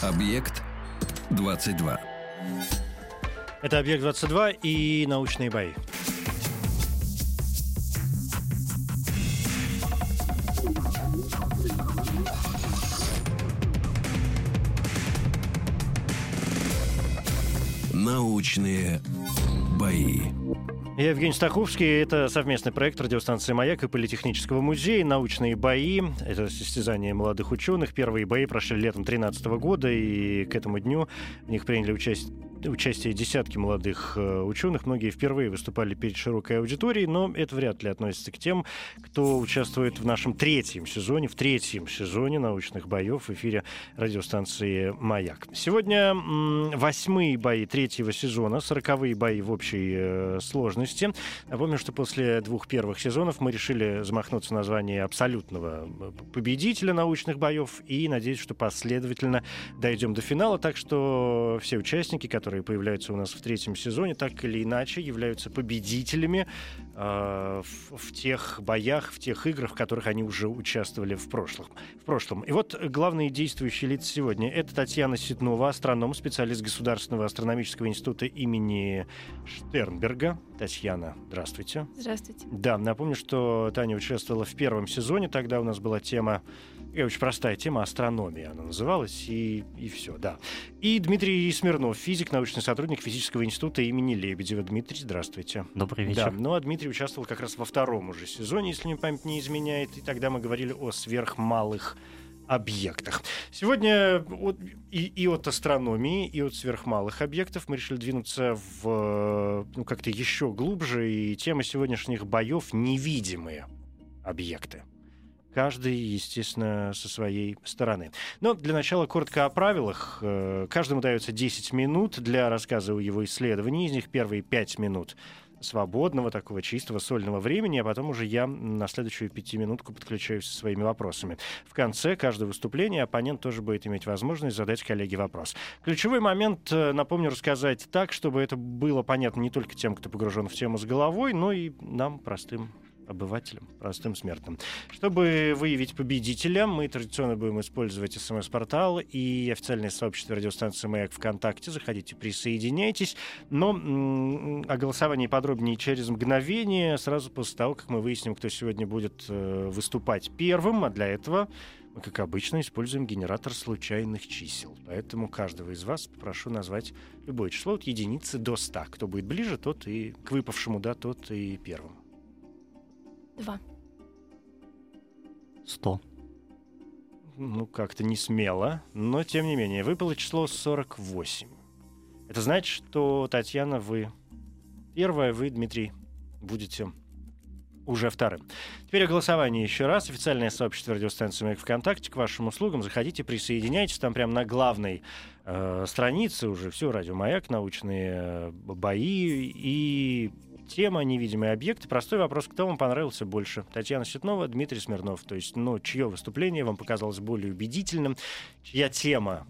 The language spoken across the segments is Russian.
Объект 22. Объект 22. Это объект 22 и научные бои. Научные бои. Я Евгений Стаховский. Это совместный проект радиостанции «Маяк» и Политехнического музея. Научные бои. Это состязание молодых ученых. Первые бои прошли летом 2013 года, и к этому дню в них приняли участие десятки молодых ученых. Многие впервые выступали перед широкой аудиторией, но это вряд ли относится к тем, кто участвует в нашем третьем сезоне научных боев в эфире радиостанции «Маяк». Сегодня 8-е бои 3-го сезона, 40-е бои в общей сложности. Напомню, что после двух первых сезонов мы решили замахнуться на звание абсолютного победителя научных боев и надеюсь, что последовательно дойдем до финала. Так что все участники, которые появляются у нас в 3-м сезоне, так или иначе являются победителями в тех боях, в тех играх, в которых они уже участвовали в прошлом. И вот главные действующие лица сегодня. Это Татьяна Ситнова, астроном, специалист Государственного астрономического института имени Штернберга. Татьяна, здравствуйте. Здравствуйте. Да, напомню, что Таня участвовала в 1-м сезоне. Тогда у нас была тема, очень простая тема, астрономия она называлась, и все, да. И Дмитрий Смирнов, физик, научный сотрудник Физического института имени Лебедева. Дмитрий, здравствуйте. Добрый вечер. Да, ну а Дмитрий участвовал как раз во 2-м уже сезоне, если мне память не изменяет, и тогда мы говорили о сверхмалых объектах. Сегодня от астрономии, и от сверхмалых объектов мы решили двинуться в, как-то еще глубже, и тема сегодняшних боев — невидимые объекты. Каждый, естественно, со своей стороны. Но для начала коротко о правилах. Каждому дается 10 минут для рассказа о его исследовании. Из них первые 5 минут свободного, такого чистого, сольного времени, а потом уже я на следующую 5-минутку подключаюсь со своими вопросами. В конце каждого выступления оппонент тоже будет иметь возможность задать коллеге вопрос. Ключевой момент, напомню, рассказать так, чтобы это было понятно не только тем, кто погружен в тему с головой, но и нам, простым обывателям, простым смертным. Чтобы выявить победителя, мы традиционно будем использовать СМС-портал и официальное сообщество радиостанции «Маяк» ВКонтакте. Заходите, присоединяйтесь. Но о голосовании подробнее через мгновение, сразу после того, как мы выясним, кто сегодня будет выступать первым. А для этого мы, как обычно, используем генератор случайных чисел. Поэтому каждого из вас попрошу назвать любое число от единицы до 100. Кто будет ближе, тот и к выпавшему, да, тот и первым. 2. 100. Ну, как-то не смело, но тем не менее. Выпало число 48. Это значит, что, Татьяна, вы первая, вы, Дмитрий, будете уже вторым. Теперь о голосовании еще раз. Официальное сообщество радиостанции «Маяк» ВКонтакте к вашим услугам. Заходите, присоединяйтесь. Там прямо на главной странице уже все. Радио «Маяк», научные бои и тема «Невидимые объекты». Простой вопрос: кто вам понравился больше? Татьяна Ситнова, Дмитрий Смирнов. То есть, чье выступление вам показалось более убедительным, чья тема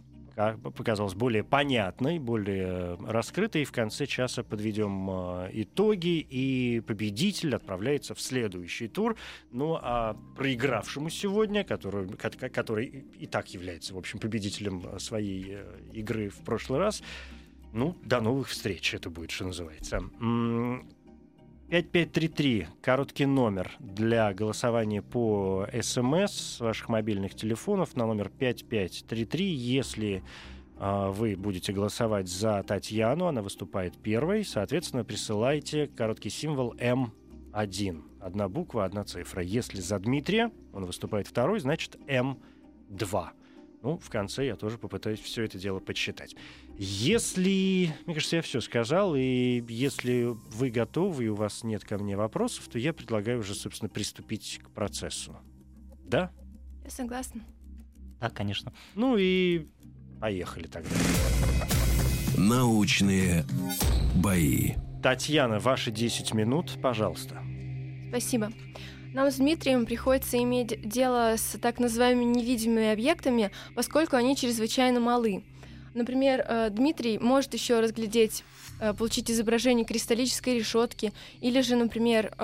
показалась более понятной, более раскрытой. И в конце часа подведем итоги, и победитель отправляется в следующий тур. Ну, а проигравшему сегодня, который и так является, в общем, победителем своей игры в прошлый раз, до новых встреч, это будет, что называется. 5533, короткий номер для голосования по СМС с ваших мобильных телефонов на номер 5533. Если вы будете голосовать за Татьяну, она выступает первой, соответственно, присылайте короткий символ М1. Одна буква, одна цифра. Если за Дмитрия, он выступает второй, значит М2. Ну, в конце я тоже попытаюсь все это дело подсчитать. Если, мне кажется, я все сказал, и если вы готовы и у вас нет ко мне вопросов, то я предлагаю уже, собственно, приступить к процессу. Да? Я согласна. Да, конечно. Ну и поехали тогда. Научные бои. Татьяна, ваши 10 минут, пожалуйста. Спасибо. Нам с Дмитрием приходится иметь дело с так называемыми невидимыми объектами, поскольку они чрезвычайно малы. Например, Дмитрий может еще разглядеть, получить изображение кристаллической решетки, или же, например,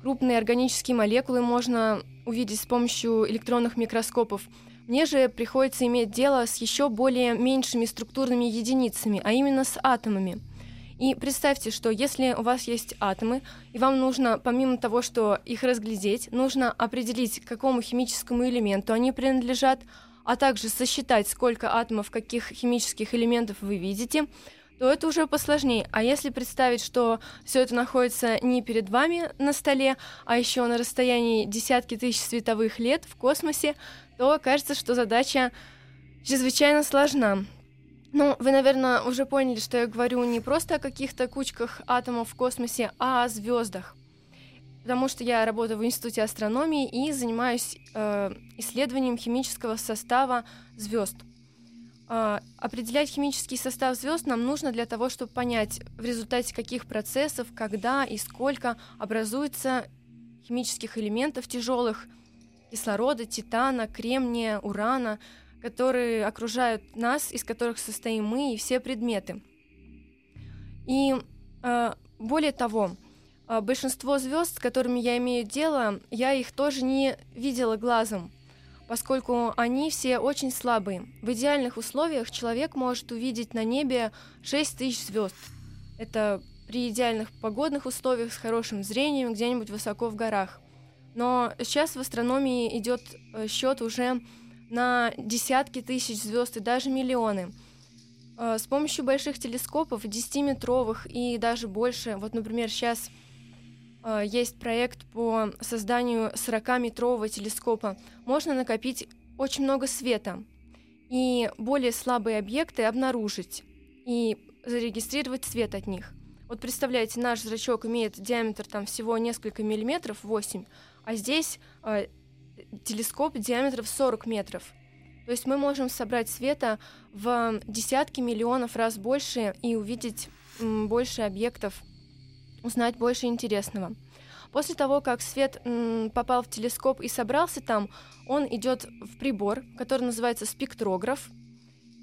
крупные органические молекулы можно увидеть с помощью электронных микроскопов. Мне же приходится иметь дело с еще более меньшими структурными единицами, а именно с атомами. И представьте, что если у вас есть атомы, и вам нужно, помимо того, что их разглядеть, нужно определить, к какому химическому элементу они принадлежат, а также сосчитать, сколько атомов каких химических элементов вы видите, то это уже посложнее. А если представить, что все это находится не перед вами на столе, а еще на расстоянии десятки тысяч световых лет в космосе, то кажется, что задача чрезвычайно сложна. Ну, вы, наверное, уже поняли, что я говорю не просто о каких-то кучках атомов в космосе, а о звездах. Потому что я работаю в Институте астрономии и занимаюсь исследованием химического состава звезд. Определять химический состав звезд нам нужно для того, чтобы понять, в результате каких процессов, когда и сколько образуется химических элементов тяжелых, кислорода, титана, кремния, урана, которые окружают нас, из которых состоим мы и все предметы. И более того, большинство звезд, с которыми я имею дело, я их тоже не видела глазом, поскольку они все очень слабые. В идеальных условиях человек может увидеть на небе 6 тысяч звезд. Это при идеальных погодных условиях, с хорошим зрением, где-нибудь высоко в горах. Но сейчас в астрономии идет счет уже на десятки тысяч звезд и даже миллионы. С помощью больших телескопов, 10-метровых и даже больше, вот, например, сейчас есть проект по созданию 40-метрового телескопа, можно накопить очень много света и более слабые объекты обнаружить и зарегистрировать свет от них. Вот представляете, наш зрачок имеет диаметр там всего несколько миллиметров, 8, а здесь телескоп диаметром 40 метров. То есть мы можем собрать света в десятки миллионов раз больше и увидеть больше объектов, узнать больше интересного. После того, как свет попал в телескоп и собрался там, он идет в прибор, который называется спектрограф.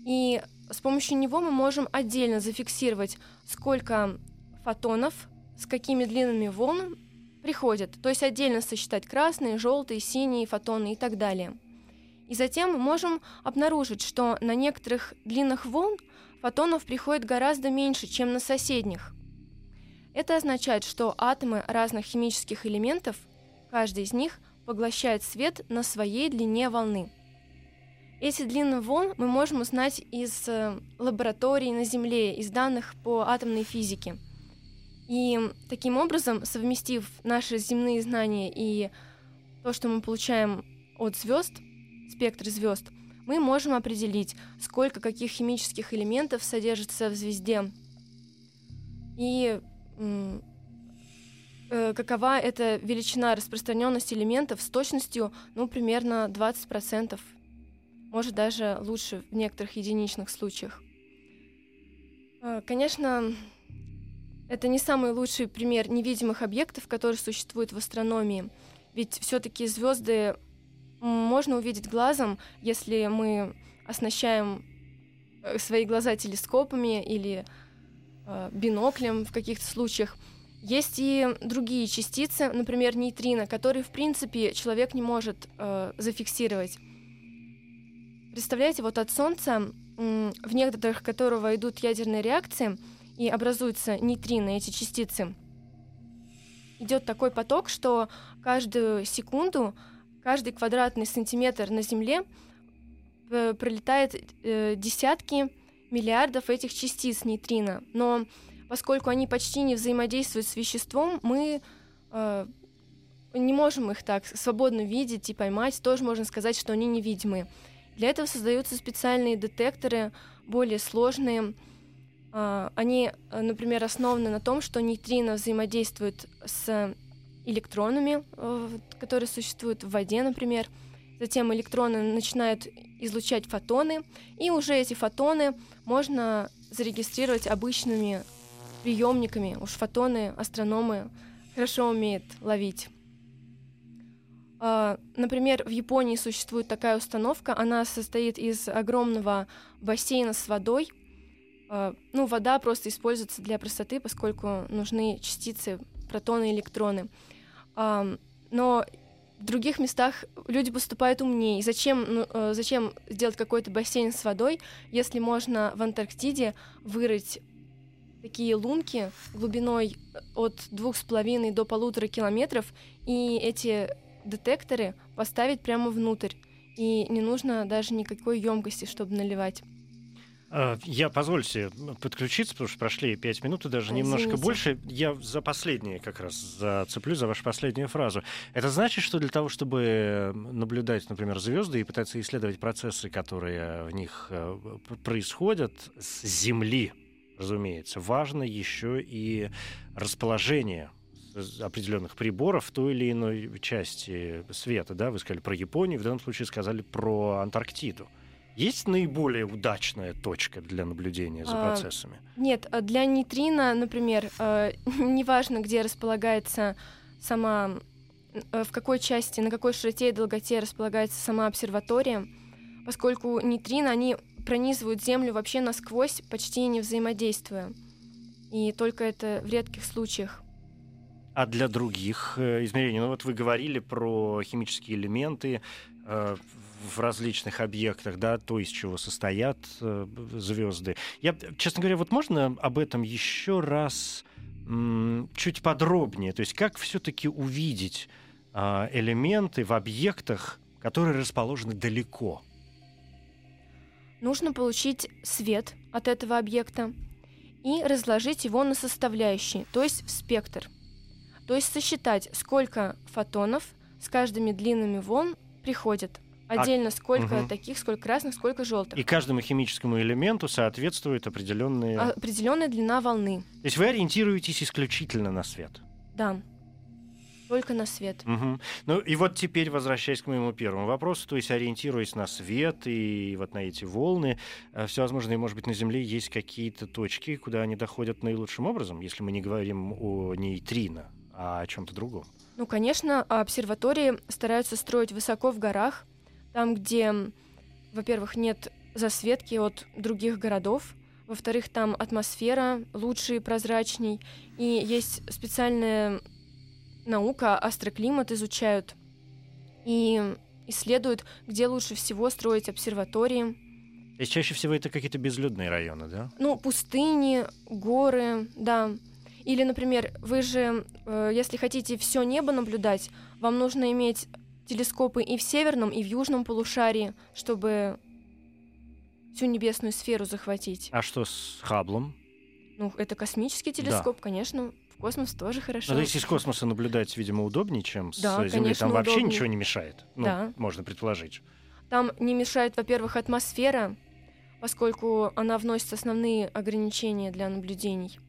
И с помощью него мы можем отдельно зафиксировать, сколько фотонов с какими длинными волнами приходят, то есть отдельно сосчитать красные, желтые, синие фотоны и так далее. И затем мы можем обнаружить, что на некоторых длинных волн фотонов приходит гораздо меньше, чем на соседних. Это означает, что атомы разных химических элементов, каждый из них поглощает свет на своей длине волны. Эти длины волн мы можем узнать из лабораторий на Земле, из данных по атомной физике. И таким образом, совместив наши земные знания и то, что мы получаем от звезд, спектр звезд, мы можем определить, сколько каких химических элементов содержится в звезде и какова эта величина распространенности элементов с точностью, ну, примерно 20%, может, даже лучше в некоторых единичных случаях. Конечно, это не самый лучший пример невидимых объектов, которые существуют в астрономии. Ведь все-таки звезды можно увидеть глазом, если мы оснащаем свои глаза телескопами или биноклем в каких-то случаях. Есть и другие частицы, например, нейтрино, которые, в принципе, человек не может зафиксировать. Представляете, вот от Солнца, в недрах которого идут ядерные реакции, и образуются нейтрино, эти частицы, идет такой поток, что каждую секунду, каждый квадратный сантиметр на Земле пролетает десятки миллиардов этих частиц нейтрино. Но поскольку они почти не взаимодействуют с веществом, мы не можем их так свободно видеть и поймать. Тоже можно сказать, что они невидимые. Для этого создаются специальные детекторы, более сложные. Они, например, основаны на том, что нейтрино взаимодействуют с электронами, которые существуют в воде, например. Затем электроны начинают излучать фотоны, и уже эти фотоны можно зарегистрировать обычными приемниками. Уж фотоны астрономы хорошо умеют ловить. Например, в Японии существует такая установка. Она состоит из огромного бассейна с водой. Ну, вода просто используется для простоты, поскольку нужны частицы, протоны и электроны. Но в других местах люди поступают умнее. И зачем сделать какой-то бассейн с водой, если можно в Антарктиде вырыть такие лунки глубиной от 2,5 до 1,5 километров, и эти детекторы поставить прямо внутрь. И не нужно даже никакой емкости, чтобы наливать. Я, позвольте подключиться, потому что прошли 5 минут и даже немножко больше. Я за последнее как раз зацеплю, за вашу последнюю фразу. Это значит, что для того, чтобы наблюдать, например, звезды и пытаться исследовать процессы, которые в них происходят с Земли, разумеется, важно еще и расположение определенных приборов в той или иной части света. Да? Вы сказали про Японию, в данном случае сказали про Антарктиду. Есть наиболее удачная точка для наблюдения за процессами? Нет, для нейтрино, например, неважно, где располагается сама, в какой части, на какой широте и долготе располагается сама обсерватория, поскольку нейтрино, они пронизывают Землю вообще насквозь, почти не взаимодействуя. И только это в редких случаях. А для других измерений? Ну вот вы говорили про химические элементы, в различных объектах, да, то, из чего состоят звезды. Я, честно говоря, вот можно об этом еще раз чуть подробнее? То есть как все-таки увидеть элементы в объектах, которые расположены далеко? Нужно получить свет от этого объекта и разложить его на составляющие, то есть в спектр. То есть сосчитать, сколько фотонов с каждыми длинами волн приходит. Отдельно сколько таких, сколько красных, сколько желтых. И каждому химическому элементу соответствует определенная длина волны. То есть вы ориентируетесь исключительно на свет? Да, только на свет. Угу. Ну и вот теперь, возвращаясь к моему первому вопросу, то есть ориентируясь на свет и вот на эти волны, всевозможные, может быть, на Земле есть какие-то точки, куда они доходят наилучшим образом, если мы не говорим о нейтрино, а о чем-то другом? Ну, конечно, обсерватории стараются строить высоко в горах, там, где, во-первых, нет засветки от других городов, во-вторых, там атмосфера лучше и прозрачней, и есть специальная наука, астроклимат изучают и исследуют, где лучше всего строить обсерватории. И чаще всего это какие-то безлюдные районы, да? Ну, пустыни, горы, да. Или, например, вы же, если хотите все небо наблюдать, вам нужно иметь телескопы и в северном, и в южном полушарии, чтобы всю небесную сферу захватить. А что с Хабблом? Ну, это космический телескоп, да, конечно. В космос тоже хорошо. Ну, то есть из космоса наблюдать, видимо, удобнее, чем с Земли. Конечно, там вообще удобнее. Ничего не мешает. Ну, да. Можно предположить. Там не мешает, во-первых, атмосфера, поскольку она вносит основные ограничения для наблюдений.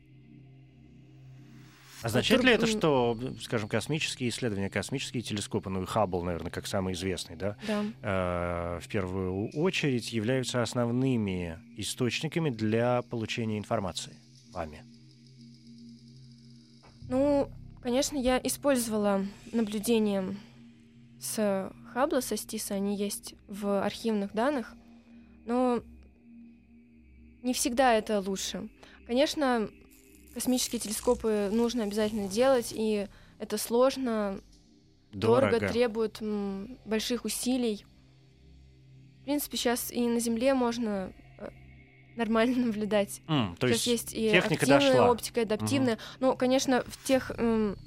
Означает ли это, что, скажем, космические исследования, космические телескопы, ну и Хаббл, наверное, как самый известный, да, в первую очередь являются основными источниками для получения информации вами? Ну, конечно, я использовала наблюдения с Хаббла, со Стиса, они есть в архивных данных, но не всегда это лучше. Конечно, космические телескопы нужно обязательно делать, и это сложно, дорого, требует больших усилий. В принципе, сейчас и на Земле можно нормально наблюдать. То есть есть и активная оптика, и адаптивная. Ну, конечно, в тех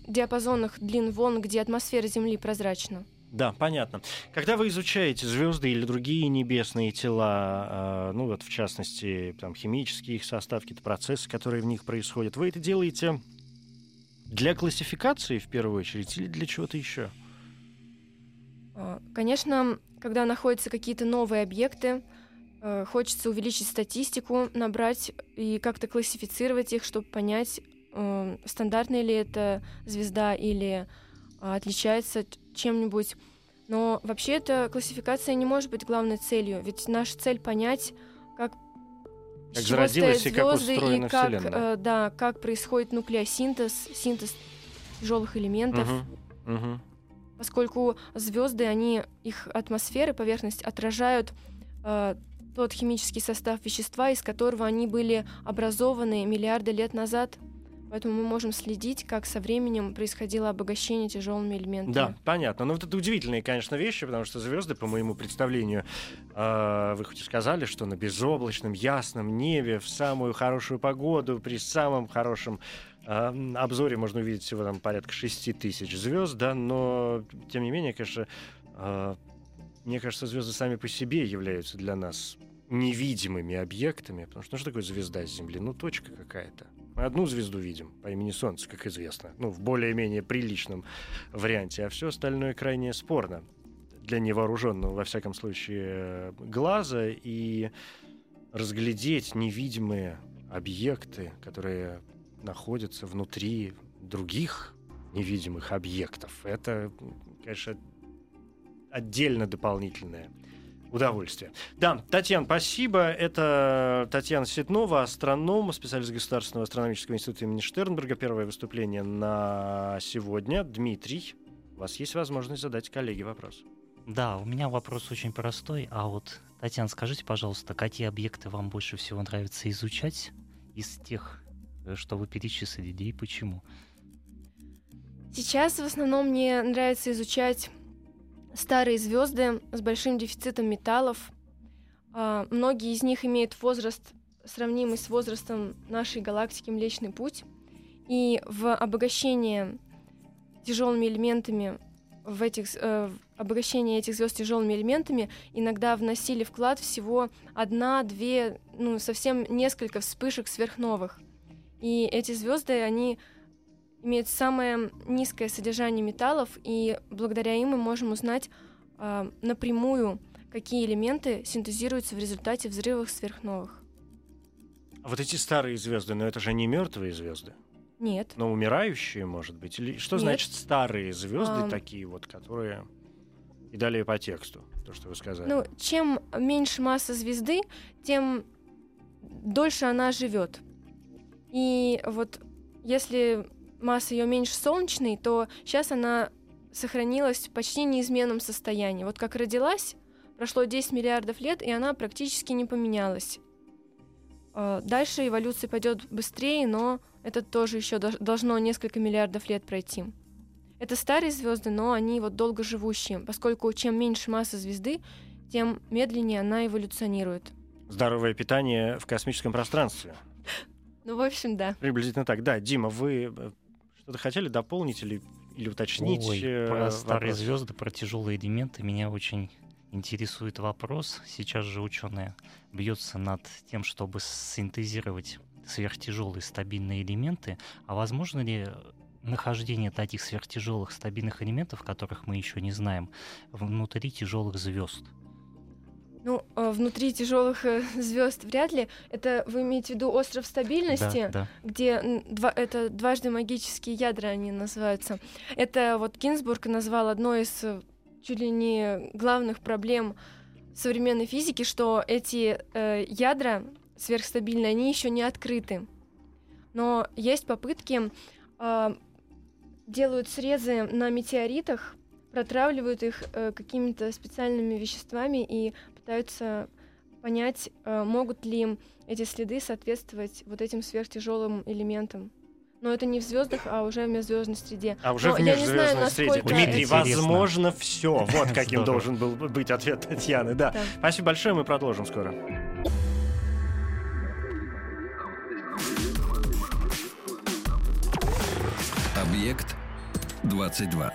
диапазонах длин волн, где атмосфера Земли прозрачна. Да, понятно. Когда вы изучаете звезды или другие небесные тела, ну вот в частности там, химический их состав, какие-то процессы, которые в них происходят, вы это делаете для классификации в первую очередь или для чего-то еще? Конечно, когда находятся какие-то новые объекты, хочется увеличить статистику, набрать и как-то классифицировать их, чтобы понять, стандартная ли это звезда или отличается чем-нибудь. Но вообще эта классификация не может быть главной целью, ведь наша цель понять, как зародилась и как устроена Вселенная. Как происходит нуклеосинтез, синтез тяжелых элементов. Поскольку звезды, их атмосферы, поверхность отражают тот химический состав вещества, из которого они были образованы миллиарды лет назад. Поэтому мы можем следить, как со временем происходило обогащение тяжелыми элементами. Да, понятно. Но вот это удивительные, конечно, вещи, потому что звезды, по моему представлению, вы хоть и сказали, что на безоблачном, ясном небе, в самую хорошую погоду, при самом хорошем обзоре можно увидеть всего там порядка 6000 звезд, да, но тем не менее, конечно, мне кажется, звезды сами по себе являются для нас невидимыми объектами, потому что что такое звезда с Земли? Ну, точка какая-то. Мы одну звезду видим по имени Солнце, как известно, в более-менее приличном варианте, а все остальное крайне спорно для невооруженного, во всяком случае, глаза, и разглядеть невидимые объекты, которые находятся внутри других невидимых объектов, это, конечно, отдельно дополнительное удовольствие. Да, Татьяна, спасибо. Это Татьяна Ситнова, астроном, специалист Государственного астрономического института имени Штернберга. Первое выступление на сегодня. Дмитрий, у вас есть возможность задать коллеге вопрос. Да, у меня вопрос очень простой. А вот, Татьяна, скажите, пожалуйста, какие объекты вам больше всего нравится изучать из тех, что вы перечислили, и почему? Сейчас в основном мне нравится изучать старые звезды с большим дефицитом металлов. Многие из них имеют возраст, сравнимый с возрастом нашей галактики Млечный Путь. И в обогащении тяжелыми элементами, обогащение этих звезд тяжелыми элементами иногда вносили вклад всего одна, две, совсем несколько вспышек сверхновых. И эти звезды, они имеют самое низкое содержание металлов, и благодаря им мы можем узнать напрямую, какие элементы синтезируются в результате взрывов сверхновых. А вот эти старые звезды, но это же не мертвые звезды? Нет. Но умирающие, может быть? Или что Нет. значит старые звезды, такие вот, которые... И далее по тексту, то, что вы сказали. Чем меньше масса звезды, тем дольше она живет. И вот если масса ее меньше солнечной, то сейчас она сохранилась в почти неизменном состоянии. Вот как родилась, прошло 10 миллиардов лет, и она практически не поменялась. Дальше эволюция пойдет быстрее, но это тоже еще должно несколько миллиардов лет пройти. Это старые звезды, но они долго живущие, поскольку чем меньше масса звезды, тем медленнее она эволюционирует. Здоровое питание в космическом пространстве. В общем, да. Приблизительно так. Да, Дима, вы что-то хотели дополнить или уточнить? Про старые звезды, про тяжелые элементы меня очень интересует вопрос. Сейчас же ученые бьются над тем, чтобы синтезировать сверхтяжелые стабильные элементы. А возможно ли нахождение таких сверхтяжелых стабильных элементов, которых мы еще не знаем, внутри тяжелых звезд? Внутри тяжелых звезд вряд ли. Это вы имеете в виду остров стабильности, да. где это дважды магические ядра они называются. Это Гинзбург назвал одной из чуть ли не главных проблем современной физики, что эти ядра сверхстабильные, они еще не открыты. Но есть попытки, делают срезы на метеоритах, протравливают их какими-то специальными веществами и пытаются понять, могут ли эти следы соответствовать этим сверхтяжелым элементам. Но это не в звездах, а уже в межзвездной среде. А уже в межзвездной среде. Дмитрий, возможно, все. Вот каким должен был быть ответ Татьяны. Да. Спасибо большое, мы продолжим скоро. Объект 22.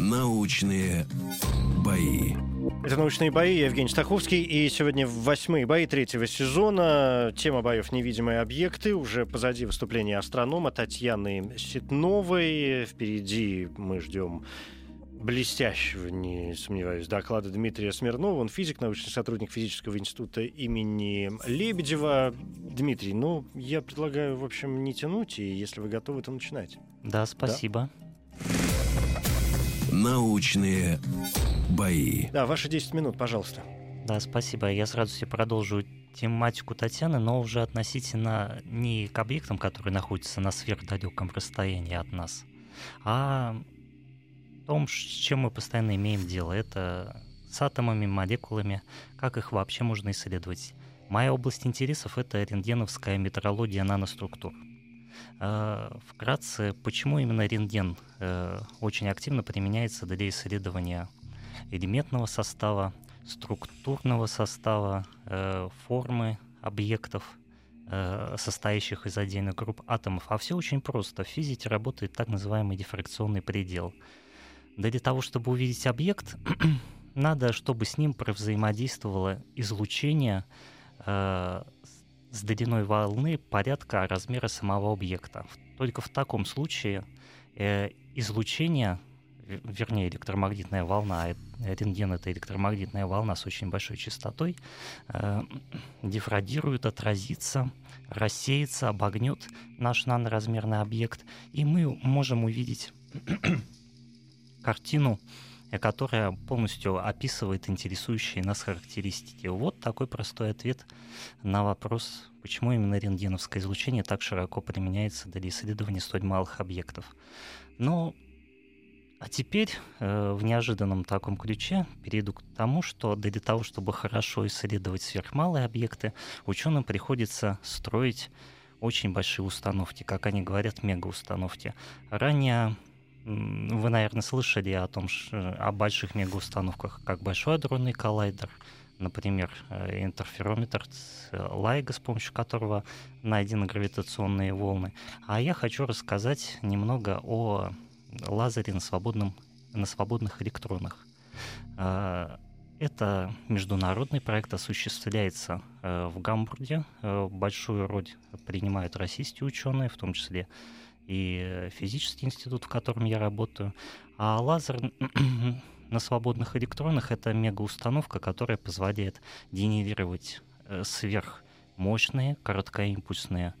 Научные бои. Это «Научные бои», я Евгений Стаховский, и сегодня восьмые бои третьего сезона. Тема боев «Невидимые объекты». Уже позади выступление астронома Татьяны Ситновой. Впереди мы ждем блестящего, не сомневаюсь, доклада Дмитрия Смирнова. Он физик, научный сотрудник Физического института имени Лебедева. Дмитрий, ну, я предлагаю, в общем, не тянуть, и если вы готовы, то начинать. Да, спасибо. Да? Научные бои. Да, ваши 10 минут, пожалуйста. Да, спасибо. Я сразу себе продолжу тематику Татьяны, но уже относительно не к объектам, которые находятся на сверхдалеком расстоянии от нас, а о том, с чем мы постоянно имеем дело. Это с атомами, молекулами, как их вообще можно исследовать. Моя область интересов — это рентгеновская метрология наноструктур. Вкратце, почему именно рентген очень активно применяется для исследования элементного состава, структурного состава, формы объектов, состоящих из отдельных групп атомов. А все очень просто. В физике работает так называемый дифракционный предел. Для того, чтобы увидеть объект, надо, чтобы с ним провзаимодействовало излучение с длиной волны порядка размера самого объекта. Только в таком случае излучение, вернее электромагнитная волна, рентген — это электромагнитная волна с очень большой частотой, дифрагирует, отразится, рассеется, обогнет наш наноразмерный объект, и мы можем увидеть картину, которая полностью описывает интересующие нас характеристики. Вот такой простой ответ на вопрос, почему именно рентгеновское излучение так широко применяется для исследования столь малых объектов. Ну, а теперь в неожиданном таком ключе перейду к тому, что для того, чтобы хорошо исследовать сверхмалые объекты, ученым приходится строить очень большие установки, как они говорят, мегаустановки. Ранее вы, наверное, слышали о больших мегаустановках, как Большой Адронный Коллайдер, например, интерферометр Лайга, с помощью которого найдены гравитационные волны. А я хочу рассказать немного о лазере на свободных электронах. Это международный проект, осуществляется в Гамбурге. Большую роль принимают российские ученые, в том числе и физический институт, в котором я работаю. А лазер на свободных электронах — это мегаустановка, которая позволяет генерировать сверхмощные короткоимпульсные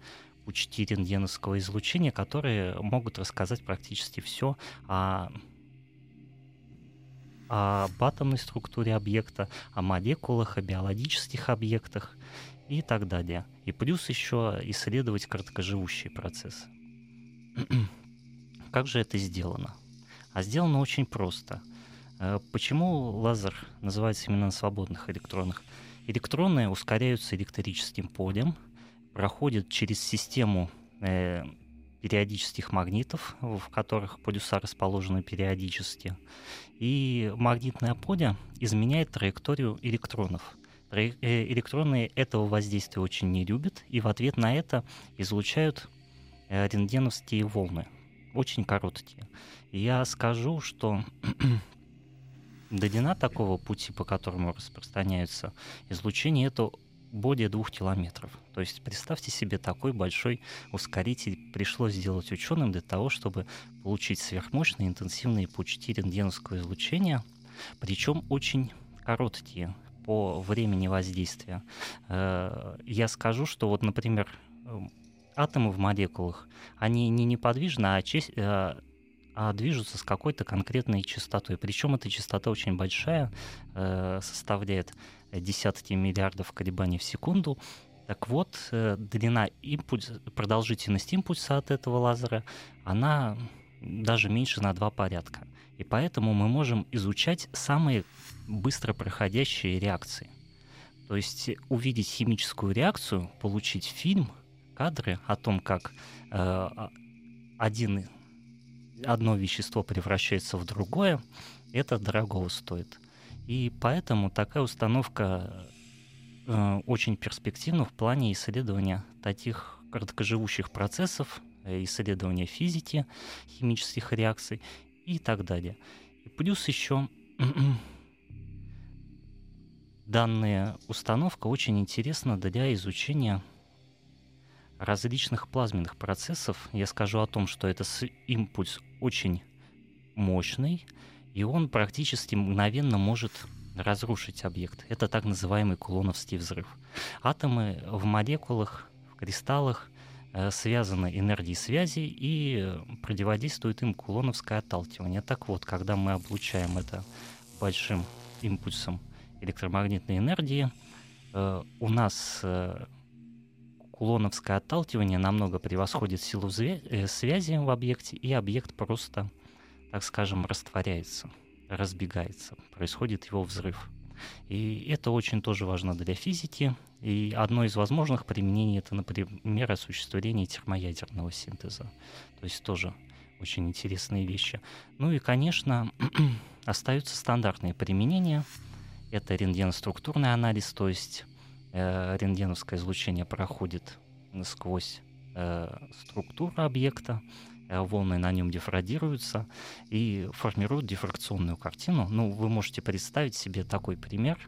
пучки рентгеновского излучения, которые могут рассказать практически все об атомной структуре объекта, о молекулах, о биологических объектах и так далее. И плюс еще исследовать короткоживущие процессы. Как же это сделано? А сделано очень просто. Почему лазер называется именно на свободных электронах? Электроны ускоряются электрическим полем, проходят через систему периодических магнитов, в которых полюса расположены периодически, и магнитное поле изменяет траекторию электронов. Электроны этого воздействия очень не любят, и в ответ на это излучают рентгеновские волны, очень короткие. Я скажу, что длина такого пути, по которому распространяется излучение, это более 2 километров. То есть представьте себе, такой большой ускоритель пришлось сделать ученым для того, чтобы получить сверхмощные интенсивные пучки рентгеновского излучения, причем очень короткие по времени воздействия. Я скажу, что вот, например, атомы в молекулах, они не неподвижны, а движутся с какой-то конкретной частотой. Причем эта частота очень большая, составляет десятки миллиардов колебаний в секунду. Так вот, длина импульса, продолжительность импульса от этого лазера, она даже меньше на 2 порядка. И поэтому мы можем изучать самые быстро проходящие реакции. То есть увидеть химическую реакцию, получить фильм, кадры о том, как одно вещество превращается в другое, это дорого стоит. И поэтому такая установка очень перспективна в плане исследования таких короткоживущих процессов, исследования физики, химических реакций и так далее. И плюс еще данная установка очень интересна для изучения различных плазменных процессов. Я скажу о том, что это импульс очень мощный, и он практически мгновенно может разрушить объект. Это так называемый кулоновский взрыв. Атомы в молекулах, в кристаллах связаны энергией связи и противодействует им кулоновское отталкивание. Так вот, когда мы облучаем это большим импульсом электромагнитной энергии, у нас кулоновское отталкивание намного превосходит силу связи в объекте, и объект просто, так скажем, растворяется, разбегается, происходит его взрыв. И это очень тоже важно для физики, и одно из возможных применений — это, например, осуществление термоядерного синтеза. То есть тоже очень интересные вещи. Ну и, конечно, остаются стандартные применения. Это рентгеноструктурный анализ, то есть рентгеновское излучение проходит сквозь структуру объекта, волны на нем дифрадируются и формируют дифракционную картину. Ну, вы можете представить себе такой пример.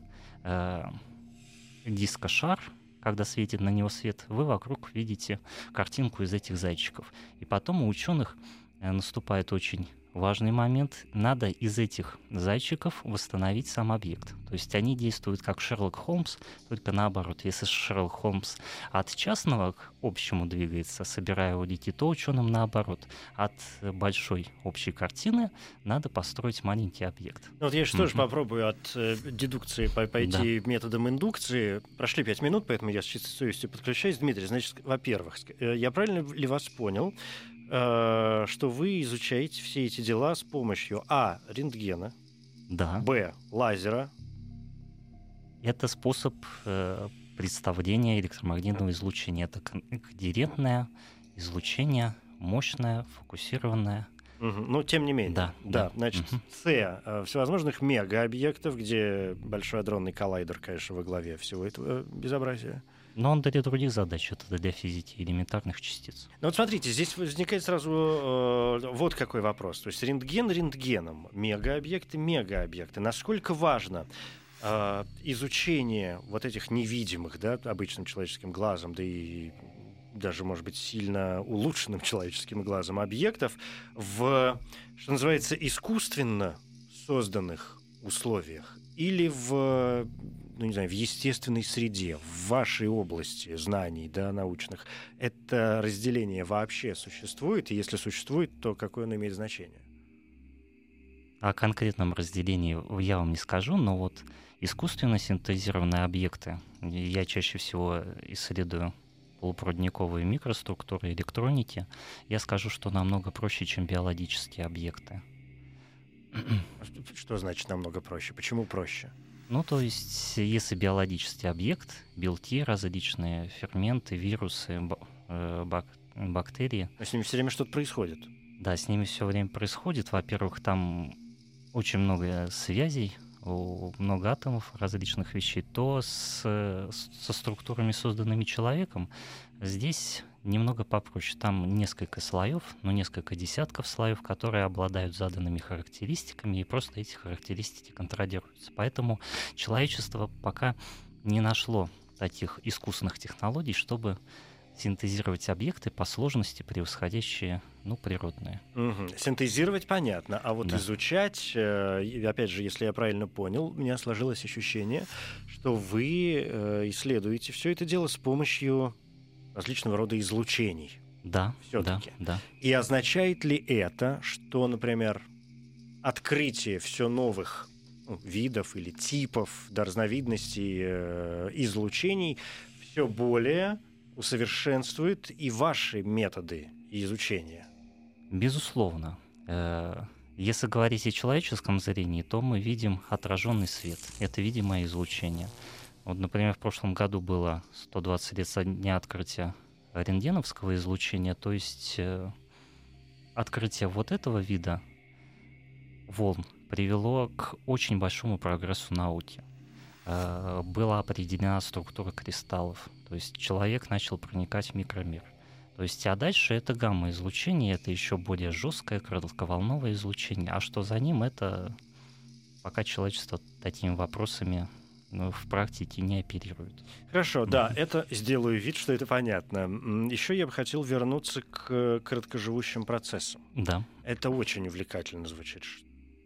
Дискошар, когда светит на него свет, вы вокруг видите картинку из этих зайчиков. И потом у ученых наступает очень важный момент. Надо из этих зайчиков восстановить сам объект. То есть они действуют как Шерлок Холмс, только наоборот. Если Шерлок Холмс от частного к общему двигается, собирая улики, то ученым наоборот. От большой общей картины надо построить маленький объект. Вот я же тоже попробую от дедукции пойти методом индукции. Прошли 5 минут, поэтому я с чистой совестью подключаюсь. Дмитрий, значит, во-первых, я правильно ли вас понял, что вы изучаете все эти дела с помощью а. рентгена, б. лазера? Это способ представления электромагнитного излучения. Это когерентное излучение, мощное, фокусированное. Ну, тем не менее. Да. Значит, С. Всевозможных мегаобъектов, где Большой Адронный Коллайдер, конечно, во главе всего этого безобразия. Но он для других задач, это для физики элементарных частиц. Ну вот смотрите, здесь возникает сразу вот какой вопрос. То есть рентген рентгеном, мегаобъекты мегаобъекты. Насколько важно изучение вот этих невидимых, да, обычным человеческим глазом, да и даже, может быть, сильно улучшенным человеческим глазом объектов в, что называется, искусственно созданных условиях или в... ну, не знаю, в естественной среде, в вашей области знаний, да, научных, это разделение вообще существует? И если существует, то какое оно имеет значение? О конкретном разделении я вам не скажу, но вот искусственно синтезированные объекты, я чаще всего исследую полупроводниковые микроструктуры, электроники, я скажу, что намного проще, чем биологические объекты. Что значит намного проще? Почему проще? Ну, то есть, если биологический объект, белки, различные ферменты, вирусы, бактерии... А с ними все время что-то происходит? Да, с ними все время происходит. Во-первых, там очень много связей, много атомов различных вещей. То со структурами, созданными человеком, здесь немного попроще. Там несколько слоев, ну, несколько десятков слоев, которые обладают заданными характеристиками, и просто эти характеристики контролируются. Поэтому человечество пока не нашло таких искусственных технологий, чтобы синтезировать объекты по сложности, превосходящие, ну, природные. Синтезировать понятно, а вот изучать, опять же, если я правильно понял, у меня сложилось ощущение, что вы исследуете все это дело с помощью различного рода излучений. Да, всё-таки. И означает ли это, что, например, открытие все новых видов или типов, разновидностей излучений все более усовершенствует и ваши методы изучения? Безусловно. Если говорить о человеческом зрении, то мы видим отраженный свет. Это видимое излучение. Вот, например, в прошлом году было 120 лет со дня открытия рентгеновского излучения, то есть открытие вот этого вида волн привело к очень большому прогрессу науки. Была определена структура кристаллов, то есть человек начал проникать в микромир. То есть, а дальше это гамма-излучение, это еще более жесткое коротковолновое излучение, а что за ним, это пока человечество такими вопросами в практике не оперируют. Хорошо, да, это сделаю вид, что это понятно. Еще я бы хотел вернуться к короткоживущим процессам. Да. Это очень увлекательно звучит.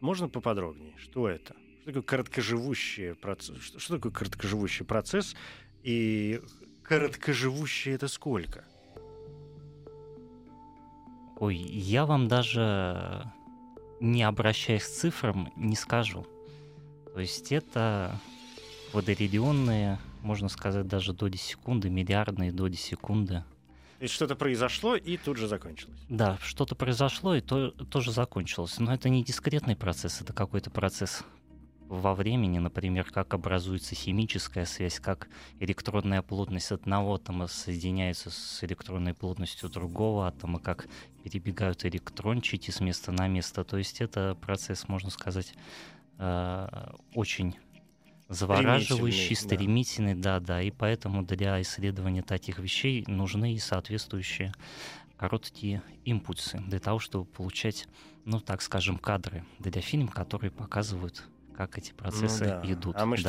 Можно поподробнее? Что это? Что такое короткоживущий процесс? Что такое короткоживущий процесс? И короткоживущий это сколько? Ой, я вам даже, не обращаясь к цифрам, не скажу. То есть это квадриллионные, можно сказать, даже доли секунды, миллиардные доли секунды. То есть что-то произошло и тут же закончилось. Да, что-то произошло и тоже закончилось. Но это не дискретный процесс, это какой-то процесс во времени, например, как образуется химическая связь, как электронная плотность одного атома соединяется с электронной плотностью другого атома, как перебегают электрончики с места на место. То есть это процесс, можно сказать, очень завораживающий, стремительный, да, и поэтому для исследования таких вещей нужны и соответствующие короткие импульсы для того, чтобы получать, ну, так скажем, кадры для фильмов, которые показывают, как эти процессы идут. А мы же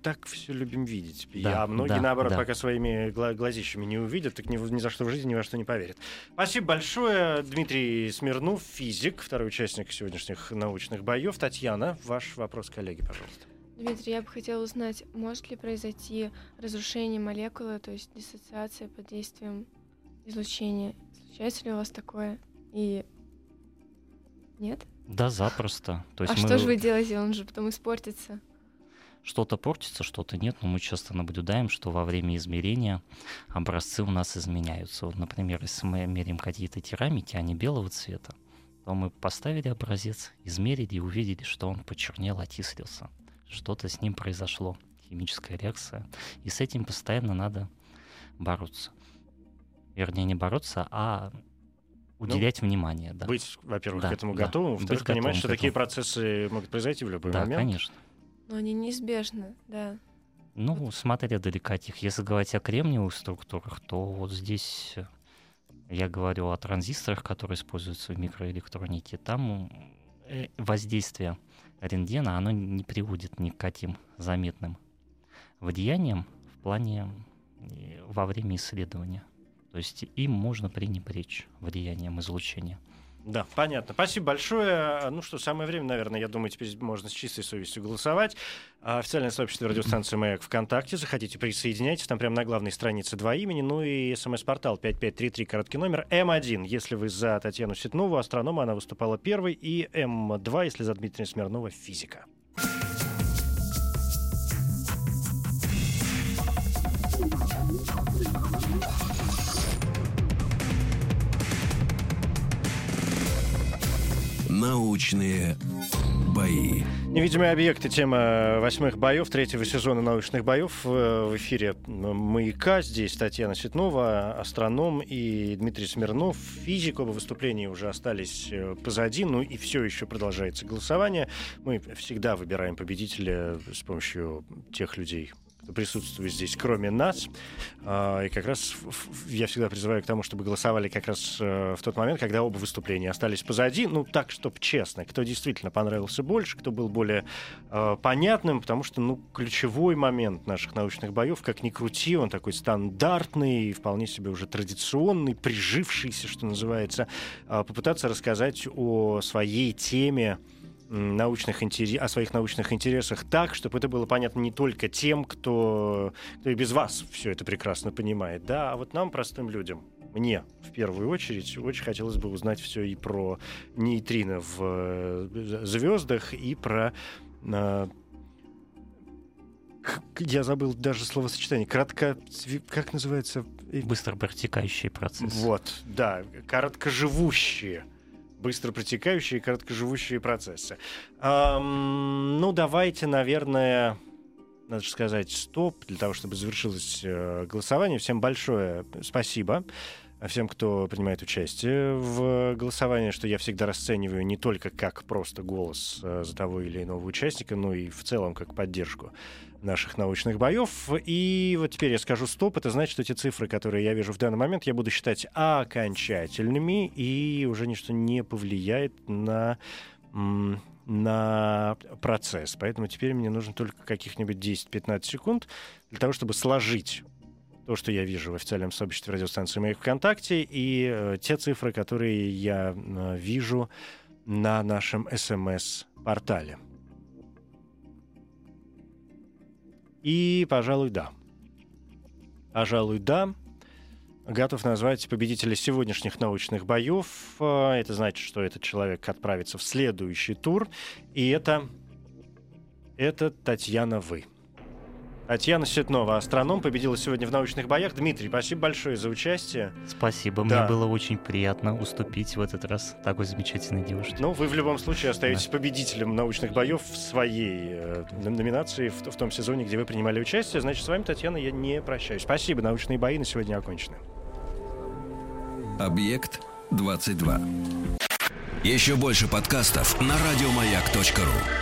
так все любим видеть. Да, а многие, наоборот, пока своими глазищами не увидят, так ни за что в жизни, ни во что не поверят. Спасибо большое, Дмитрий Смирнов, физик, второй участник сегодняшних научных боев. Татьяна, ваш вопрос коллеге, пожалуйста. Дмитрий, я бы хотела узнать, может ли произойти разрушение молекулы, то есть диссоциация под действием излучения? Случается ли у вас такое? И нет? Да, запросто. То есть что же вы делаете? Он же потом испортится. Что-то портится, что-то нет, но мы часто наблюдаем, что во время измерения образцы у нас изменяются. Вот, например, если мы меряем какие-то керамики, они белого цвета, то мы поставили образец, измерили и увидели, что он почернел, окислился. Что-то с ним произошло, химическая реакция. И с этим постоянно надо бороться. Вернее, не бороться, а уделять внимание, да. Быть, во-первых, к этому готовым, во-вторых, понимать, что такие процессы могут произойти в любой момент. Да, конечно. Но они неизбежны, да. Ну, вот. Смотря далеко от них. Если говорить о кремниевых структурах, то вот здесь я говорю о транзисторах, которые используются в микроэлектронике. Там воздействие рентгена, оно не приводит ни к каким заметным влияниям в плане во время исследования. То есть им можно пренебречь влиянием излучения. Да, понятно. Спасибо большое. Ну что, самое время, наверное, я думаю, теперь можно с чистой совестью голосовать. Официальное сообщество радиостанции «Маяк» ВКонтакте. Заходите, присоединяйтесь. Там прямо на главной странице два имени. Ну и СМС-портал 5533, короткий номер М1. Если вы за Татьяну Ситнову, астронома, она выступала первой. И М2, если за Дмитрия Смирнова, физика. Научные бои. Невидимые объекты. Тема 8-х боев, 3-го сезона научных боев. В эфире «Маяка». Здесь Татьяна Ситнова, астроном, и Дмитрий Смирнов, физик. Оба выступления уже остались позади. Ну и все еще продолжается голосование. Мы всегда выбираем победителя с помощью тех людей, присутствует здесь, кроме нас. И как раз я всегда призываю к тому, чтобы голосовали как раз в тот момент, когда оба выступления остались позади. Ну, так, чтобы честно. Кто действительно понравился больше, кто был более понятным, потому что, ну, ключевой момент наших научных боев, как ни крути, он такой стандартный, вполне себе уже традиционный, прижившийся, что называется, попытаться рассказать о своей теме, о своих научных интересах так, чтобы это было понятно не только тем, кто и без вас все это прекрасно понимает, да, а вот нам, простым людям, мне в первую очередь очень хотелось бы узнать все и про нейтрино в звездах, и про я забыл даже словосочетание. Как называется? Быстро протекающие процессы. Вот, да, короткоживущие. Быстро протекающие и короткоживущие процессы. Ну, давайте, наверное, надо же сказать стоп, для того, чтобы завершилось голосование. Всем большое спасибо. Всем, кто принимает участие в голосовании, что я всегда расцениваю не только как просто голос за того или иного участника, но и в целом как поддержку наших научных боев. И вот теперь я скажу стоп. Это значит, что те цифры, которые я вижу в данный момент, я буду считать окончательными, и уже ничто не повлияет на на процесс. Поэтому теперь мне нужно только каких-нибудь 10-15 секунд для того, чтобы сложить то, что я вижу в официальном сообществе радиостанции «Маяк ВКонтакте», и те цифры, которые я вижу на нашем СМС-портале. И, пожалуй, да. Пожалуй, да. Готов назвать победителя сегодняшних научных боев. Это значит, что этот человек отправится в следующий тур. И это Татьяна Вы. Татьяна Ситнова, астроном, победила сегодня в научных боях. Дмитрий, спасибо большое за участие. Спасибо, да. Мне было очень приятно уступить в этот раз такой замечательной девушке. Ну, вы в любом случае остаетесь победителем научных боев в своей номинации, в том сезоне, где вы принимали участие. Значит, с вами, Татьяна, я не прощаюсь. Спасибо, научные бои на сегодня окончены. Объект 22. Еще больше подкастов на радиомаяк.ру.